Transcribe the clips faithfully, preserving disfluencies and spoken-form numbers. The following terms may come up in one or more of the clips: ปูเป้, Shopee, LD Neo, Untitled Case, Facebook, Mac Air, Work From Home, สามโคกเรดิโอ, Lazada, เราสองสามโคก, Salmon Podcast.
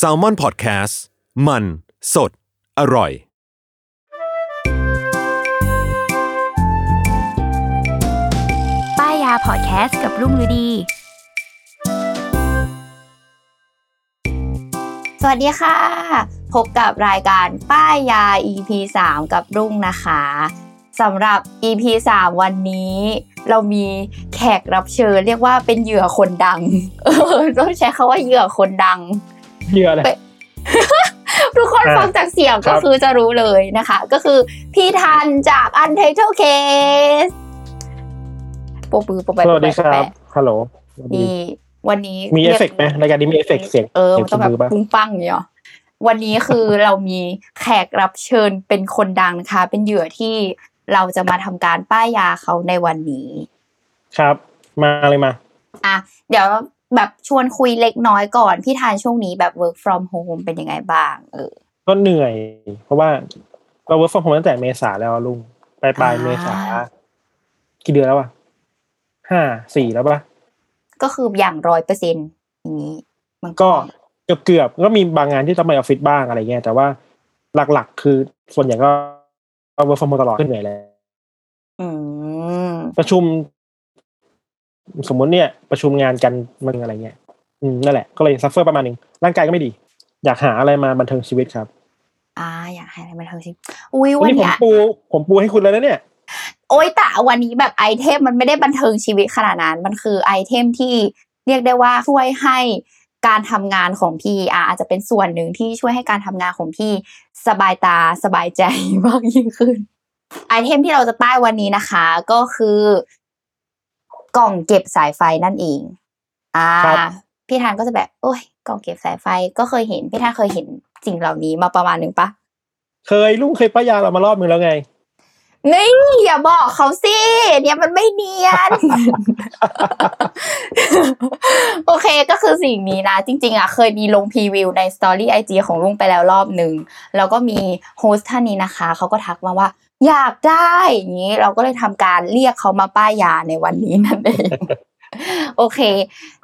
Salmon Podcast มันสดอร่อยป้ายยา Podcast กับรุ่งฤดีสวัสดีค่ะพบกับรายการป้ายยา อี พี สาม กับรุ่งนะคะสำหรับ อี พี สาม วันนี้เรามีแขกรับเชิญเรียกว่าเป็นเหยื่อคนดังเออต้องใช้คำว่าเหยื่อคนดังเหยื่อเลยทุกคนฟังจากเสียงก็คือจะรู้เลยนะคะก็คือพี่ทันจาก Untitled Case ปบปือปบไปสวัสดีครับฮัลโหลนี่วันนี้มีเอฟเฟคมั้ยรายการนี้มีเอฟเฟคเสียงเออมันต้องแบบปุ้งปังอย่างเงี้ยวันนี้คือเรามีแขกรับเชิญเป็นคนดังนะคะเป็นเหยื่อที่เราจะมาทำการป้ายยาเขาในวันนี้ครับมาเลยมาอ่ะเดี๋ยวแบบชวนคุยเล็กน้อยก่อนพี่ทานช่วงนี้แบบ work from home เป็นยังไงบ้างเออก็เหนื่อยเพราะว่าเรา work from home ตั้งแต่เมษาแล้วลุงปลายๆเมษากี่เดือนแล้วอ่ะห้า สี่แล้วป่ะก็คืออย่าง หนึ่งร้อยเปอร์เซ็นต์ อย่างนี้มันก็เกือบๆก็มีบางงานที่ต้องไปออฟฟิศบ้างอะไรเงี้ยแต่ว่าหลักๆคือส่วนใหญ่ก็เวิร์คฟรอมโฮมตลอดขึ้นเหนื่อยแล้วประชุมสมมติเนี่ยประชุมงานกันมันอะไรเงี้ยอืมนั่นแหละก็เลยซัฟเฟอร์ประมาณนึงร่างกายก็ไม่ดีอยากหาอะไรมาบันเทิงชีวิตครับอ่าอยากหาอะไรบันเทิงชีวิตอุ๊ยวันนี้ผมปูผมปูให้คุณแล้วนะเนี่ยโอ๊ยแต่วันนี้แบบไอเทมมันไม่ได้บันเทิงชีวิตขนาดนั้นมันคือไอเทมที่เรียกได้ว่าช่วยให้การทำงานของพี่อาจจะเป็นส่วนหนึ่งที่ช่วยให้การทำงานของพี่สบายตาสบายใจมากยิ่งขึ้นไอเทมที่เราจะป้ายวันนี้นะคะก็คือกล่องเก็บสายไฟนั่นเองอ่าพี่ทานก็จะแบบโอ้ยกล่องเก็บสายไฟก็เคยเห็นพี่ทานเคยเห็นสิ่งเหล่านี้มาประมาณนึงปะเคยลุงเคยป้ายยาเรามารอบนึงแล้วไงนี่อย่าบอกเขาสิเนี่ยมันไม่เนียน โอเคก็คือสิ่งนี้นะจริงๆอ่ะเคยมีลงพรีวิวในสตอรี่ ไอ จี ของลุงไปแล้วรอบนึงแล้วก็มีโฮสต์ท่านนี้นะคะเขาก็ทักมาว่าอยากได้อย่างนี้เราก็เลยทำการเรียกเขามาป้ายยาในวันนี้นั่นเองโอเค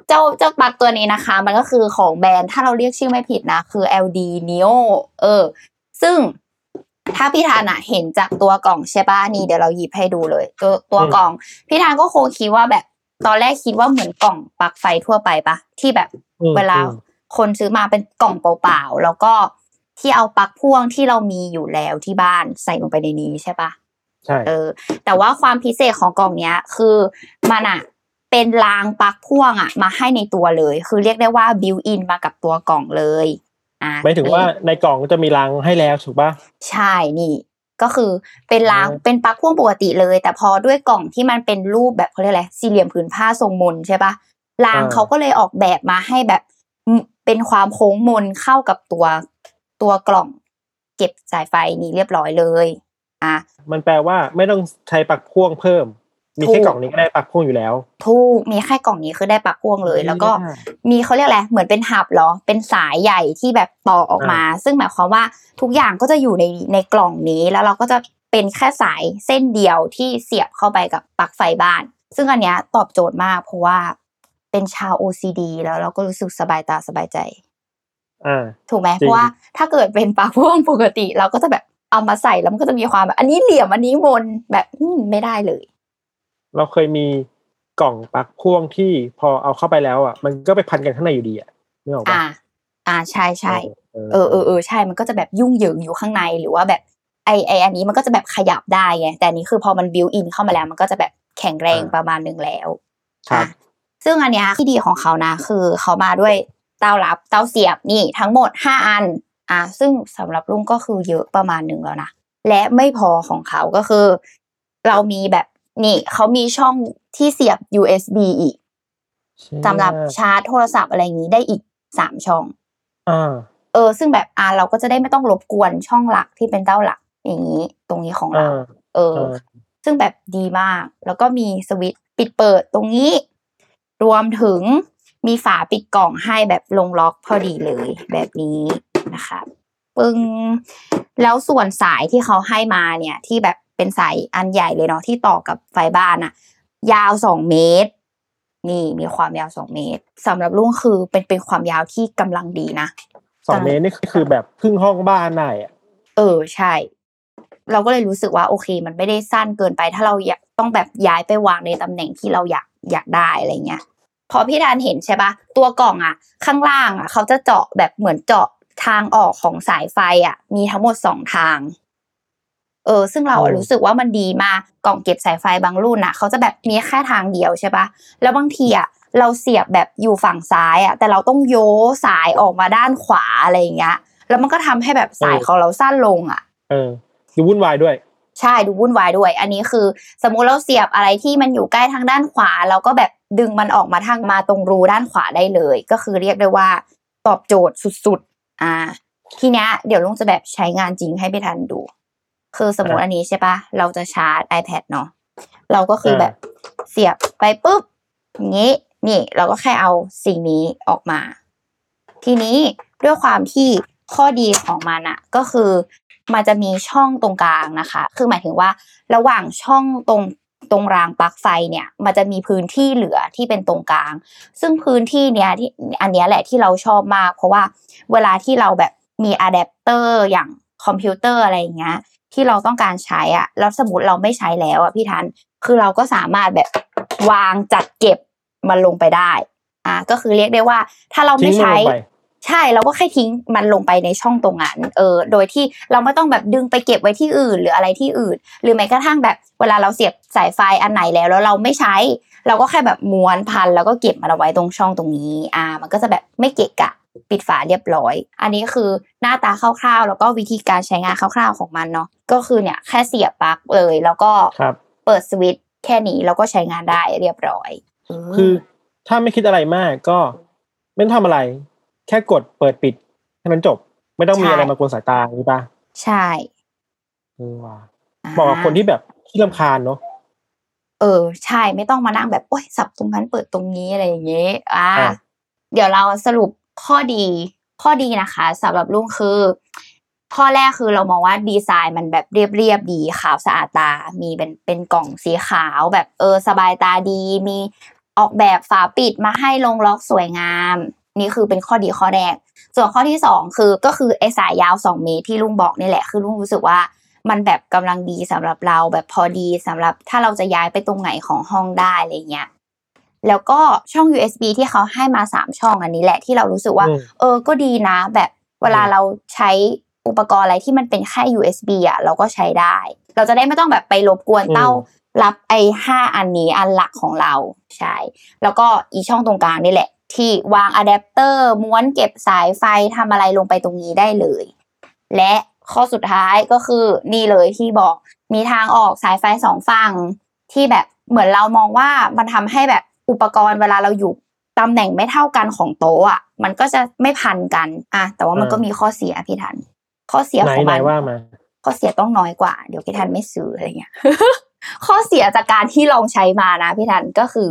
เจ้าเจ้าปลั๊กตัวนี้นะคะมันก็คือของแบรนด์ถ้าเราเรียกชื่อไม่ผิดนะคือ แอล ดี Neo เออซึ่งถ้าพี่ธานอ่ะเห็นจากตัวกล่องใช่ป่ะนี่เดี๋ยวเราหยิบให้ดูเลยตัวตัวกล่องพี่ธานก็คงคิดว่าแบบตอนแรกคิดว่าเหมือนกล่องปลั๊กไฟทั่วไปป่ะที่แบบเวลาคนซื้อมาเป็นกล่องเปล่าๆแล้วก็ที่เอาปลั๊กพ่วงที่เรามีอยู่แล้วที่บ้านใส่ลงไปในนี้ใช่ป่ะใช่เออแต่ว่าความพิเศษของกล่องเนี้ยคือมันอ่ะเป็นรางปลั๊กพ่วงอ่ะมาให้ในตัวเลยคือเรียกได้ว่าบิวอินมากับตัวกล่องเลยหมายถึงว่าในกล่องก็จะมีรางให้แล้วถูกป่ะใช่นี่ก็คือเป็นรางเป็นปลั๊กพ่วงปกติเลยแต่พอด้วยกล่องที่มันเป็นรูปแบบเขาเรียกอะไรสี่เหลี่ยมผืนผ้าทรงมนใช่ป่ะรางเขาก็เลยออกแบบมาให้แบบเป็นความโค้งมนเข้ากับตัวตัวกล่องเก็บสายไฟนี่เรียบร้อยเลยอ่ะมันแปลว่าไม่ต้องใช้ปลั๊กพ่วงเพิ่มมีแค่กล่องนี้ก็ได้ปลั๊กพ่วงอยู่แล้วถูกมีแค่กล่องนี้คือได้ปลั๊กพ่วงเลยแล้วก็มีเขาเรียกอะไรเหมือนเป็นหับเหรอเป็นสายใหญ่ที่แบบต่อออกมาซึ่งหมายความว่าทุกอย่างก็จะอยู่ในในกล่องนี้แล้วเราก็จะเป็นแค่สายเส้นเดียวที่เสียบเข้าไปกับปลั๊กไฟบ้านซึ่งอันเนี้ยตอบโจทย์มากเพราะว่าเป็นชาว โอ ซี ดี แล้วเราก็รู้สึกสบายตาสบายใจอ่าถูกไหมเพราะว่าถ้าเกิดเป็นปลั๊กพ่วงปกติเราก็จะแบบเอามาใส่แล้วมันก็จะมีความแบบอันนี้เหลี่ยมอันนี้มนแบบไม่ได้เลยเราเคยมีกล่องปลั๊กพ่วงที่พอเอาเข้าไปแล้วอ่ะมันก็ไปพันกันข้างในอยู่ดีอ่ะนึกออกป่ะอ่าอ่าใช่ๆเออๆๆใช่มันก็จะแบบยุ่งเหยิงอยู่ข้างในหรือว่าแบบไอ้ไอ้อันนี้มันก็จะแบบขยับได้ไงแต่อันนี้คือพอมันบิวอินเข้ามาแล้วมันก็จะแบบแข็งแรงประมาณนึงแล้วครับซึ่งอันเนี้ยที่ดีของเขานะคือเขามาด้วยเตาลับเตาเสียบนี่ทั้งหมดห้าอันอ่าซึ่งสำหรับลุงก็คือเยอะประมาณนึงแล้วนะและไม่พอของเขาก็คือเรามีแบบนี่เขามีช่องที่เสียบ ยู เอส บี อีกสำหรับชาร์จโทรศัพท์อะไรอย่างนี้ได้อีก สามช่องอ่าเออซึ่งแบบอ่าเราก็จะได้ไม่ต้องรบกวนช่องหลักที่เป็นเต้าหลักอย่างนี้ตรงนี้ของเราเออซึ่งแบบดีมากแล้วก็มีสวิตช์ปิดเปิดตรงนี้รวมถึงมีฝาปิดกล่องให้แบบลงล็อกพอดีเลยแบบนี้นะคะปึ้งแล้วส่วนสายที่เขาให้มาเนี่ยที่แบบเป็นสายอันใหญ่เลยเนาะที่ต่อกับไฟบ้านน่ะยาวสองเมตรนี่มีความยาวสองเมตรสำหรับลุงคือเป็นเป็นความยาวที่กำลังดีนะสองเมตรนี่คือแบบครึ่งห้องบ้านได้อ่ะเออใช่เราก็เลยรู้สึกว่าโอเคมันไม่ได้สั้นเกินไปถ้าเราอยากต้องแบบย้ายไปวางในตำแหน่งที่เราอยากอยากได้อะไรเงี้ยพอพี่ดานเห็นใช่ปะตัวกล่องอ่ะข้างล่างอ่ะเขาจะเจาะแบบเหมือนเจาะทางออกของสายไฟอ่ะมีทั้งหมดสองทางเออซึ่งเรารู้สึกว่ามันดีมากกล่องเก็บสายไฟบางรุ่นน่ะเขาจะแบบมีแค่ทางเดียวใช่ปะแล้วบางทีอ่ะเราเสียบแบบอยู่ฝั่งซ้ายอ่ะแต่เราต้องโยสายออกมาด้านขวาอะไรอย่างเงี้ยแล้วมันก็ทำให้แบบสายของเราสั้นลงอ่ะเออดูวุ่นวายด้วยใช่ดูวุ่นวายด้วยอันนี้คือสมมุติเราเสียบอะไรที่มันอยู่ใกล้ทางด้านขวาเราก็แบบดึงมันออกมาทางมาตรงรูด้านขวาได้เลยก็คือเรียกได้ว่าตอบโจทย์สุดๆอ่าทีเนี้ยเดี๋ยวลุงจะแบบใช้งานจริงให้พี่ทันดูคือสมมุติอันนี้ใช่ปะเราจะชาร์จ iPad เนาะเราก็คือแบบเสียบไปปุ๊บอย่างงี้นี่เราก็แค่เอาสิ่งนี้ออกมาทีนี้ด้วยความที่ข้อดีของมันอะก็คือมันจะมีช่องตรงกลางนะคะคือหมายถึงว่าระหว่างช่องตรงตรงรางปลั๊กไฟเนี่ยมันจะมีพื้นที่เหลือที่เป็นตรงกลางซึ่งพื้นที่เนี้ยที่อันเนี้ยแหละที่เราชอบมากเพราะว่าเวลาที่เราแบบมีอะแดปเตอร์อย่างคอมพิวเตอร์อะไรอย่างเงี้ยที่เราต้องการใช้อ่ะแล้วสมมุติเราไม่ใช้แล้วอ่ะพี่ทันคือเราก็สามารถแบบวางจัดเก็บมันลงไปได้อ่ะก็คือเรียกได้ว่าถ้าเราไม่ใช้ใช่เราก็แค่ทิ้งมันลงไปในช่องตรงนั้นเออโดยที่เราไม่ต้องแบบดึงไปเก็บไว้ที่อื่นหรืออะไรที่อื่นหรือแม้กระทั่งแบบเวลาเราเสียบสายไฟอันไหนแล้วแล้วเราไม่ใช้เราก็แค่แบบม้วนพันแล้วก็เก็บมันเอาไว้ตรงช่องตรงนี้อ่ะมันก็จะแบบไม่เกะกะปิดฝาเรียบร้อยอันนี้คือหน้าตาคร่าวๆแล้วก็วิธีการใช้งานคร่าวๆของมันเนาะก็คือเนี่ยแค่เสียบปลั๊กเลยแล้วก็เปิดสวิตช์แค่นี้แล้วก็ใช้งานได้เรียบร้อยคือถ้าไม่คิดอะไรมากก็ไม่ต้องทำอะไรแค่กดเปิดปิดให้มันจบไม่ต้องมีอะไรมากวนสายตาใช่ปะใช่เออว่ะบอกกับคนที่แบบขี้รำคาญเนาะเออใช่ไม่ต้องมานั่งแบบโอ๊ยสับตรงนั้นเปิดตรงนี้อะไรอย่างเงี้ยอ่าเดี๋ยวเราสรุปข้อดีข้อดีนะคะสำหรับลุงคือข้อแรกคือเรามองว่าดีไซน์มันแบบเรียบๆดีขาวสะอาดตามีเป็นเป็นกล่องสีขาวแบบเออสบายตาดีมีออกแบบฝาปิดมาให้ลงล็อกสวยงามนี่คือเป็นข้อดีข้อแรกส่วนข้อที่สองคือก็คือไอ้สายยาวสองเมตรที่ลุงบอกนี่แหละคือลุงรู้สึกว่ามันแบบกำลังดีสำหรับเราแบบพอดีสำหรับถ้าเราจะย้ายไปตรงไหนของห้องได้อะไรเงี้ยแล้วก็ช่อง ยู เอส บี ที่เขาให้มาสามช่องอันนี้แหละที่เรารู้สึกว่าเออก็ดีนะแบบเวลาเราใช้อุปกรณ์อะไรที่มันเป็นแค่ ยู เอส บี อ่ะเราก็ใช้ได้เราจะได้ไม่ต้องแบบไปรบกวนเต้ารับไอ้ห้าอันนี้อันหลักของเราใช่แล้วก็อีช่องตรงกลางนี่แหละที่วางอะแดปเตอร์ม้วนเก็บสายไฟทำอะไรลงไปตรงนี้ได้เลยและข้อสุดท้ายก็คือนี่เลยที่บอกมีทางออกสายไฟสองฝั่งที่แบบเหมือนเรามองว่ามันทำให้แบบอุปกรณ์เวลาเราอยู่ตำแหน่งไม่เท่ากันของโต๊ะอ่ะมันก็จะไม่พันกันอ่ะแต่ว่ามันก็มีข้อเสียพี่ทันข้อเสียของมันข้อเสียต้องน้อยกว่าเดี๋ยวพี่ทันไม่ซื้ออะไรเงี้ย ข้อเสียจากการที่ลองใช้มานะพี่ทันก็คือ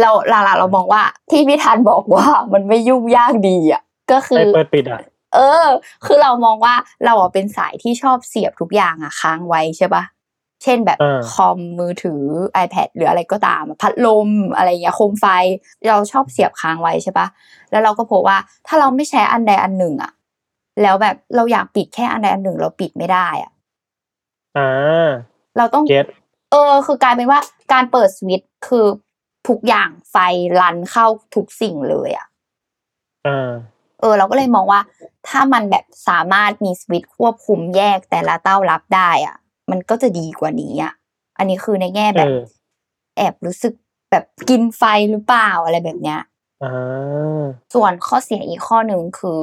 เราเราเรามองว่าที่พี่ทันบอกว่ามันไม่ยุ่งยากดีอ่ะก็คือเปิดปิดอ่ะเออคือเรามองว่าเราอ่ะเป็นสายที่ชอบเสียบทุกอย่างอ่ะค้างไว้ใช่ปะเช่นแบบคอมมือถือ iPad หรืออะไรก็ตามพัดลมอะไรอย่างเงี้ยโคมไฟเราชอบเสียบค้างไว้ใช่ปะแล้วเราก็พบว่าถ้าเราไม่ใช้อันใดอันหนึ่งอ่ะแล้วแบบเราอยากปิดแค่อันใดอันหนึ่งเราปิดไม่ได้อ่ะอ่าเราต้อง Get. เออคือกลายเป็นว่าการเปิดสวิตช์คือทุกอย่างไฟลันเข้าทุกสิ่งเลยอ่ะอ่าเออเราก็เลยมองว่าถ้ามันแบบสามารถมีสวิตช์ควบคุมแยกแต่ละเต้ารับได้อ่ะมันก็จะดีกว่านี้อ่ะอันนี้คือในแง่แบบแอบรู้สึกแบบกินไฟหรือเปล่าอะไรแบบเนี้ยส่วนข้อเสียอีกข้อหนึ่งคือ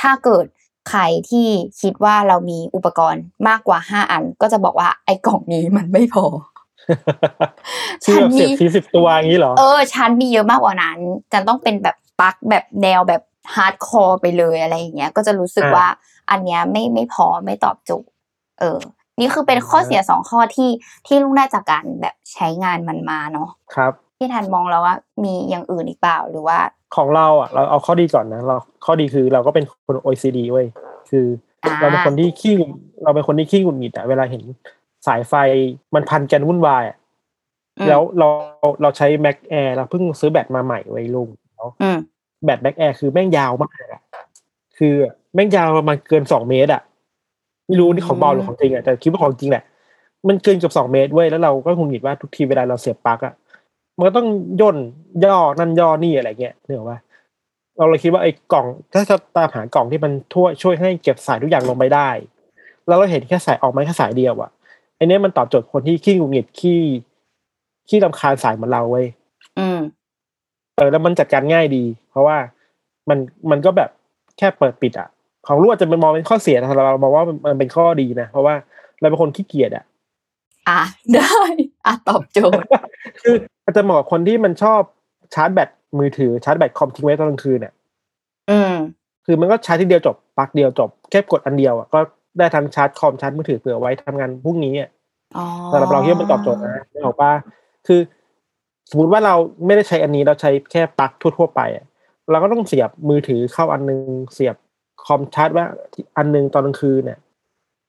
ถ้าเกิดใครที่คิดว่าเรามีอุปกรณ์มากกว่าห้าอันก็จะบอกว่าไอ้กล่องนี้มันไม่พอ ฉันมีสิบตัวอย่างนี้เหรอเออฉันมีเยอะมากกว่านั้นฉันต้องเป็นแบบปลั๊กแบบแนวแบบ ฮาร์ดคอร์ไปเลยอะไรอย่างเงี้ยก็จะรู้สึกว่าอันเนี้ยไม่ไม่พอไม่ตอบโจทย์เออนี่คือเป็นข้อเสียสองข้อที่ที่ลุงได้จากการแบบใช้งานมันมาเนาะครับพี่ทันมองแล้วว่ามีอย่างอื่นอีกเปล่าหรือว่าของเราอ่ะเราเอาข้อดีก่อนนะเราข้อดีคือเราก็เป็นคน โอ ซี ดี เว้ยคือเราเป็นคนที่ขี้เราเป็นคนที่ขี้หงุดหงิดอ่ะเวลาเห็นสายไฟมันพันกันวุ่นวายอ่ะแล้วเราเราใช้ Mac Air เราเพิ่งซื้อแบตมาใหม่ไว้ลุงแล้วแบต Mac Air คือแม่งยาวมากอ่ะคือแม่งยาวประมาณเกินสองเมตรอ่ะไม่รู้นี่ของบอลหรือของจริงอ่ะแต่คิดว่าของจริงแหละมันเกินกับสองเมตรเว้ยแล้วเราก็หงุดหงิดว่าทุกทีเวลาเราเสียบปลั๊กอ่ะมันก็ต้องย่นย่อนั่นย่อนี่อะไรเงี้ยเนี่ยว่าเราเลยคิดว่าไอ้กล่องถ้าจะตามหากล่องที่มันทั่วช่วยให้เก็บสายทุกอย่างลงไปได้แล้วเราเห็นแค่สายออกมาแค่สายเดียวอ่ะไอ้นี่มันตอบโจทย์คนที่ขี้หงุดหงิดขี้ขี้รำคาญสายเหมือนเราเว้ยอืมเออแล้วมันจัดการง่ายดีเพราะว่ามันมันก็แบบแค่เปิดปิดอ่ะของรู้อาจจะเป็นมองเป็นข้อเสียนะเรามองว่ามันเป็นข้อดีนะเพราะว่าเราเป็นคนขี้เกียจอ่ะอ่ะได้อ่ะตอบโจทย์คืออาจจะเหมาะกับคนที่มันชอบชาร์จแบตมือถือชาร์จแบตคอมทิ้งไว้ตอนกลางคืนน่ะอืมคือมันก็ชาร์จทีเดียวจบปลั๊กเดียวจบแค่กดอันเดียวอ่ะก็ได้ทั้งชาร์จคอมชาร์จมือถือเผื่อไว้ทำงานพรุ่งนี้อ่ะอ๋อสำหรับเราที่มันตอบโจทย์นะไม่ออกป่ะคือสมมุติว่าเราไม่ได้ใช้อันนี้เราใช้แค่ปลั๊กทั่วๆไปอ่ะเราก็ต้องเสียบมือถือเข้าอันนึงเสียบคอมชาร์จไว้อันนึงตอนกลางคืนน่ะ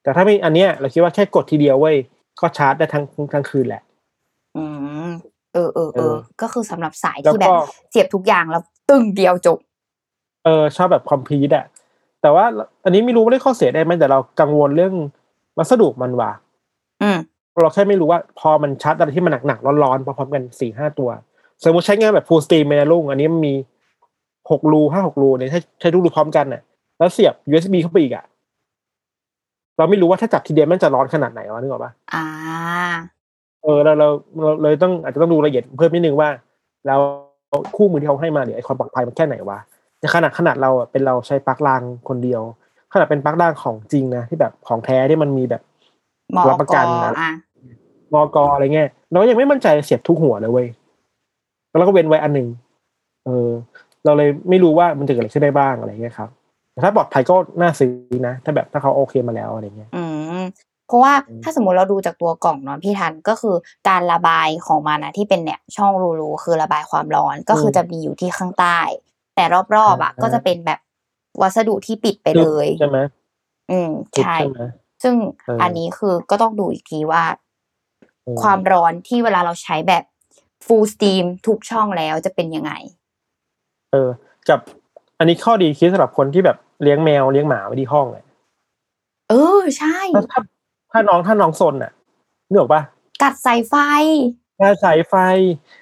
แต่ถ้าไม่อันเนี้ยเราคิดว่าแค่กดทีเดียวเว้ยก็ชาร์จได้ทั้งทั้งคืนแหละอืมเออเออเออก็คือสำหรับสายที่แบบเสียบทุกอย่างแล้วตึ้งเดียวจบเออชอบแบบคอมพลีทอ่ะแต่ว่าอันนี้ไม่รู้ว่าได้ข้อเสียได้ไหมแต่เรากังวลเรื่องวัสดุมันว่ะอืมเราแค่ไม่รู้ว่าพอมันชาร์จอะไรที่มันหนักๆร้อนๆพร้อมๆกัน สี่ห้า ตัวสมมุติใช้งานแบบ full stream ในรุ่งอันนี้มันมีหกรูห้า หกรูเนี่ยถ้าใช้ทุกรูพร้อมกันน่ะแล้วเสียบ ยู เอส บี เข้าไปอีกอ่ะเราไม่รู้ว่าถ้าจับทีเดียวมันจะร้อนขนาดไหนวะนึกออกป่ะอ่าเออเราเราเลยต้องอาจจะต้องดูละเอียดเพิ่มนิดนึงว่าแล้วคู่มือที่เขาให้มาเนี่ยไอ้ความปลอดภัยมันแค่ไหนวะในขนาดขนาดเราเป็นเราใช้ปลั๊กรางคนเดียวขนาดเป็นปลั๊กรางของจริงนะที่แบบของแท้ที่มันมีแบบรับประกันนะมก.อะไรเงี้ยเรายังไม่มั่นใจเสียบทุกหัวเลยเว้ยแล้วก็เว้นไว้อันนึงเออเราเลยไม่รู้ว่ามันจะเกิดอะไรขึ้นได้บ้างอะไรเงี้ยครับถ้าปลอดภัยก็น่าซื้อนะถ้าแบบถ้าเขาโอเคมาแล้วอะไรเงี้ยอืมเพราะว่าถ้าสมมติเราดูจากตัวกล่องเนาะพี่ทันก็คือการระบายของมันนะที่เป็นเนี่ยช่องรูๆคือระบายความร้อนก็คือจะมีอยู่ที่ข้างใต้แต่รอบๆอ่ะก็จะเป็นแบบวัสดุที่ปิดไปเลยใช่ไหมอืมใช่ซึ่งอันนี้คือก็ต้องดูอีกทีว่าความร้อนที่เวลาเราใช้แบบ full steam ทุกช่องแล้วจะเป็นยังไงเออกับอันนี้ข้อดีคิดสำหรับคนที่แบบเลี้ยงแมวเลี้ยงหมาไว้ที่ห้องเลยเออใช่ถ้าถ้าน้องถ้าน้องซนน่ะนึกออกป่ะกัดสายไฟกัดสายไฟ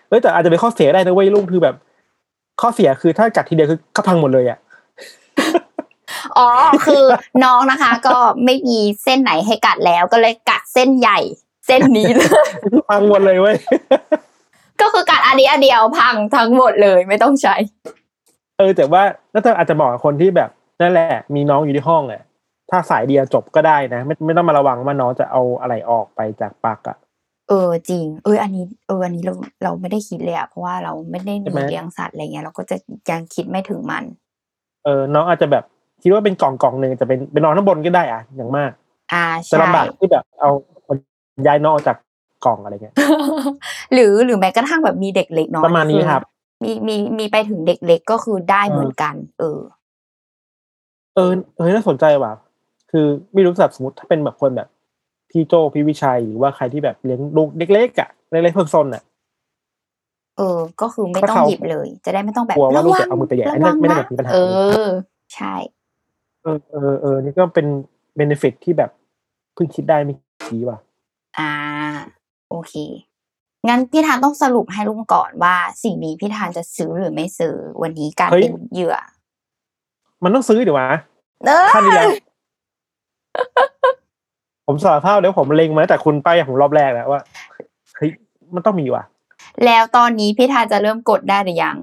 เอ้ยแต่อาจจะเป็นข้อเสียได้นะเว้ยลุงคือแบบข้อเสียคือถ้ากัดทีเดียวคือก็พังหมดเลยอ่ะอ๋อคือน้องนะคะก็ไม่มีเส้นไหนให้กัดแล้วก็เลยกัดเส้นใหญ่เส้นนี้เลยพังหมดเลยเว้ยก็คือกัดอันนี้อันเดียวพังทั้งหมดเลยไม่ต้องใช้เออแต่ว่าน่าจะอาจจะเหมาะกับคนที่แบบนั่นแหละมีน้องอยู่ที่ห้องอ่ะถ้าสายเดียวจบก็ได้นะไม่ไม่ต้องมาระวังว่าน้องจะเอาอะไรออกไปจากปลั๊กอ่ะเออจริงเอออันนี้เอออันนี้เราเราไม่ได้คิดเลยอ่ะเพราะว่าเราไม่ได้มีเลี้ยงสัตว์อะไรเงี้ยเราก็จะยังคิดไม่ถึงมันเออน้องอาจจะแบบคิดว่าเป็นกล่องกล่องนึงจะเป็นเป็นนอนข้างบนก็ได้อ่ะอย่างมากอ่าใช่ลำบากที่แบบเอาย้ายน้องออกจากกล่องอะไรเงี้ย หรือหรือแม้กระทั่งแบบมีเด็กเล็กน้อยประมาณนี้ครับมีมีมีไปถึงเด็กเล็กก็คือได้เหมือนกันเออเออเฮ้ยน่าสนใจว่ะคือไม่รู้สับสมมติถ้าเป็นแบบคนแบบพี่โจพี่วิชัยหรือว่าใครที่แบบเลี้ยงลูกเล็กๆอ่ะเล็กๆเพิ่งซนอ่ะเออก็คือไม่ต้องหยิบเลยจะได้ไม่ต้องแบบกลัวว่าลูกจะเอามือไปแหย่ไม่ได้แบบมีปัญหาเออใช่เออเออเออนี่ก็เป็นเบเนฟิตที่แบบเพิ่งคิดได้ไม่กี่ว่ะอ่าโอเคงั้นพี่ธานต้องสรุปให้ลุงก่อนว่าสิ่งนี้พี่ธานจะซื้อหรือไม่ซื้อวันนี้การเป็นเหยื่อมันต้องซื้อเดี๋ยววะท่านดีแล้วผมสารภาพเดี๋ยวผมเล็งมาตั้งแต่คุณไปของรอบแรกแล้วว่าเฮ้ยมันต้องมีว่ะแล้วตอนนี้พี่ธานจะเริ่มกดได้หรือยัง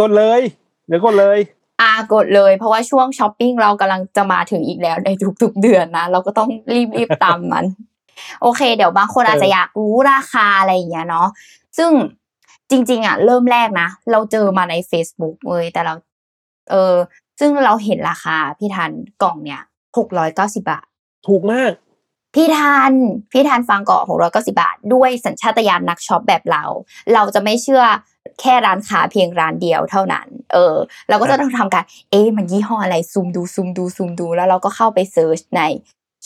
กดเลยเดี๋ยวกดเลยอ่ากดเลยเพราะว่าช่วงช้อปปิ้งเรากำลังจะมาถึงอีกแล้วในทุกๆเดือนนะเราก็ต้องรีบๆตามมันโอเคเดี๋ยวบางคนอาจจะอยากรู้ราคาอะไรอย่างเงี้ยเนาะซึ่งจริงๆอ่ะเริ่มแรกนะเราเจอมาใน Facebook เว้ยแต่เราเออ ซึ่งเราเห็นราคาพี่ทันกล่องเนี่ยหกร้อยเก้าสิบบาทถูกมากพี่ทันพี่ทันฟังก่อนหกร้อยเก้าสิบบาทด้วยสัญชาตญาณนักช็อปแบบเราเราจะไม่เชื่อแค่ร้านค้าเพียงร้านเดียวเท่านั้นเออเราก็จะต้องทำการเอ๊ะมันยี่ห้ออะไรซูมดูซูมดูซูมดูแล้วเราก็เข้าไปเซิร์ชใน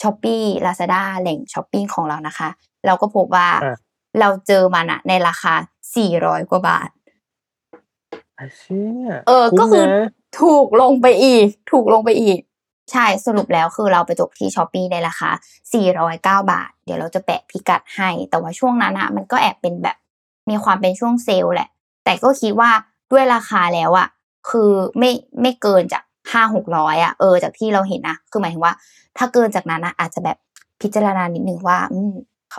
Shopee Lazada แหล่งช้อปปิ้งของเรานะคะเราก็พบว่าเราเจอมันอะในราคาสี่ร้อยกว่าบาทไอ้เชี่ยเออก็คือถูกลงไปอีกถูกลงไปอีกใช่สรุปแล้วคือเราไปจบที่ Shopee ในราคาสี่ร้อยเก้าบาทเดี๋ยวเราจะแปะพิกัดให้แต่ว่าช่วงนั้นอะมันก็แอบเป็นแบบมีความเป็นช่วงเซลแหละแต่ก็คิดว่าด้วยราคาแล้วอะคือไม่ไม่เกินจาก ห้าหกร้อย อ่ะเออจากที่เราเห็นนะคือหมายถึงว่าถ้าเกินจากนั้นนะอาจจะแบบพิจารณานิดนึงว่าอืม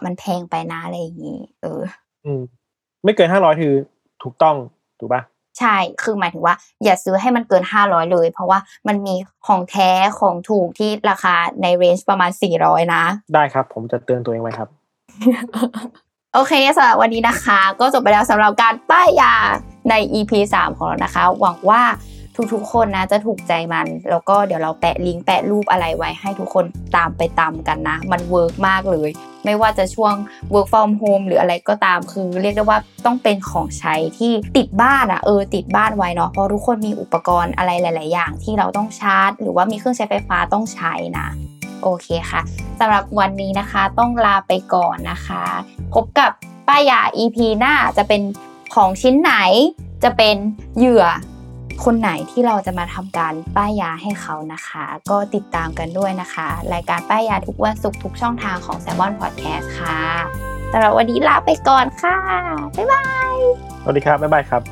มันแพงไปนะอะไรอย่างงี้เอออืมไม่เกินห้าร้อยคือถูกต้องถูกป่ะใช่คือหมายถึงว่าอย่าซื้อให้มันเกินห้าร้อยเลยเพราะว่ามันมีของแท้ของถูกที่ราคาในเรนจ์ประมาณสี่ร้อยนะได้ครับผมจะเตือนตัวเองไว้ครับ โอเคสำหรับวันนี้นะคะก็จบไปแล้วสำหรับการป้ายยาใน อี พี สาม ของเรานะคะหวังว่าทุกๆคนนะจะถูกใจมันแล้วก็เดี๋ยวเราแปะลิงก์แปะรูปอะไรไว้ให้ทุกคนตามไปตามกันนะมันเวิร์กมากเลยไม่ว่าจะช่วง work from home หรืออะไรก็ตามคือเรียกได้ว่าต้องเป็นของใช้ที่ติดบ้านอ่ะเออติดบ้านไว้เนาะเพราะทุกคนมีอุปกรณ์อะไรหลายๆอย่างที่เราต้องชาร์จหรือว่ามีเครื่องใช้ไฟฟ้าต้องใช้นะโอเคค่ะสำหรับวันนี้นะคะต้องลาไปก่อนนะคะพบกับป้ายยา อี พี หน้าจะเป็นของชิ้นไหนจะเป็นเหยื่อคนไหนที่เราจะมาทำการป้ายยาให้เขานะคะก็ติดตามกันด้วยนะคะรายการป้ายยาทุกวันศุกร์ทุกช่องทางของ Salmon Podcast ค่ะสำหรับวันนี้ลาไปก่อนค่ะบ๊ายบายสวัสดีครับบ๊ายบายครับ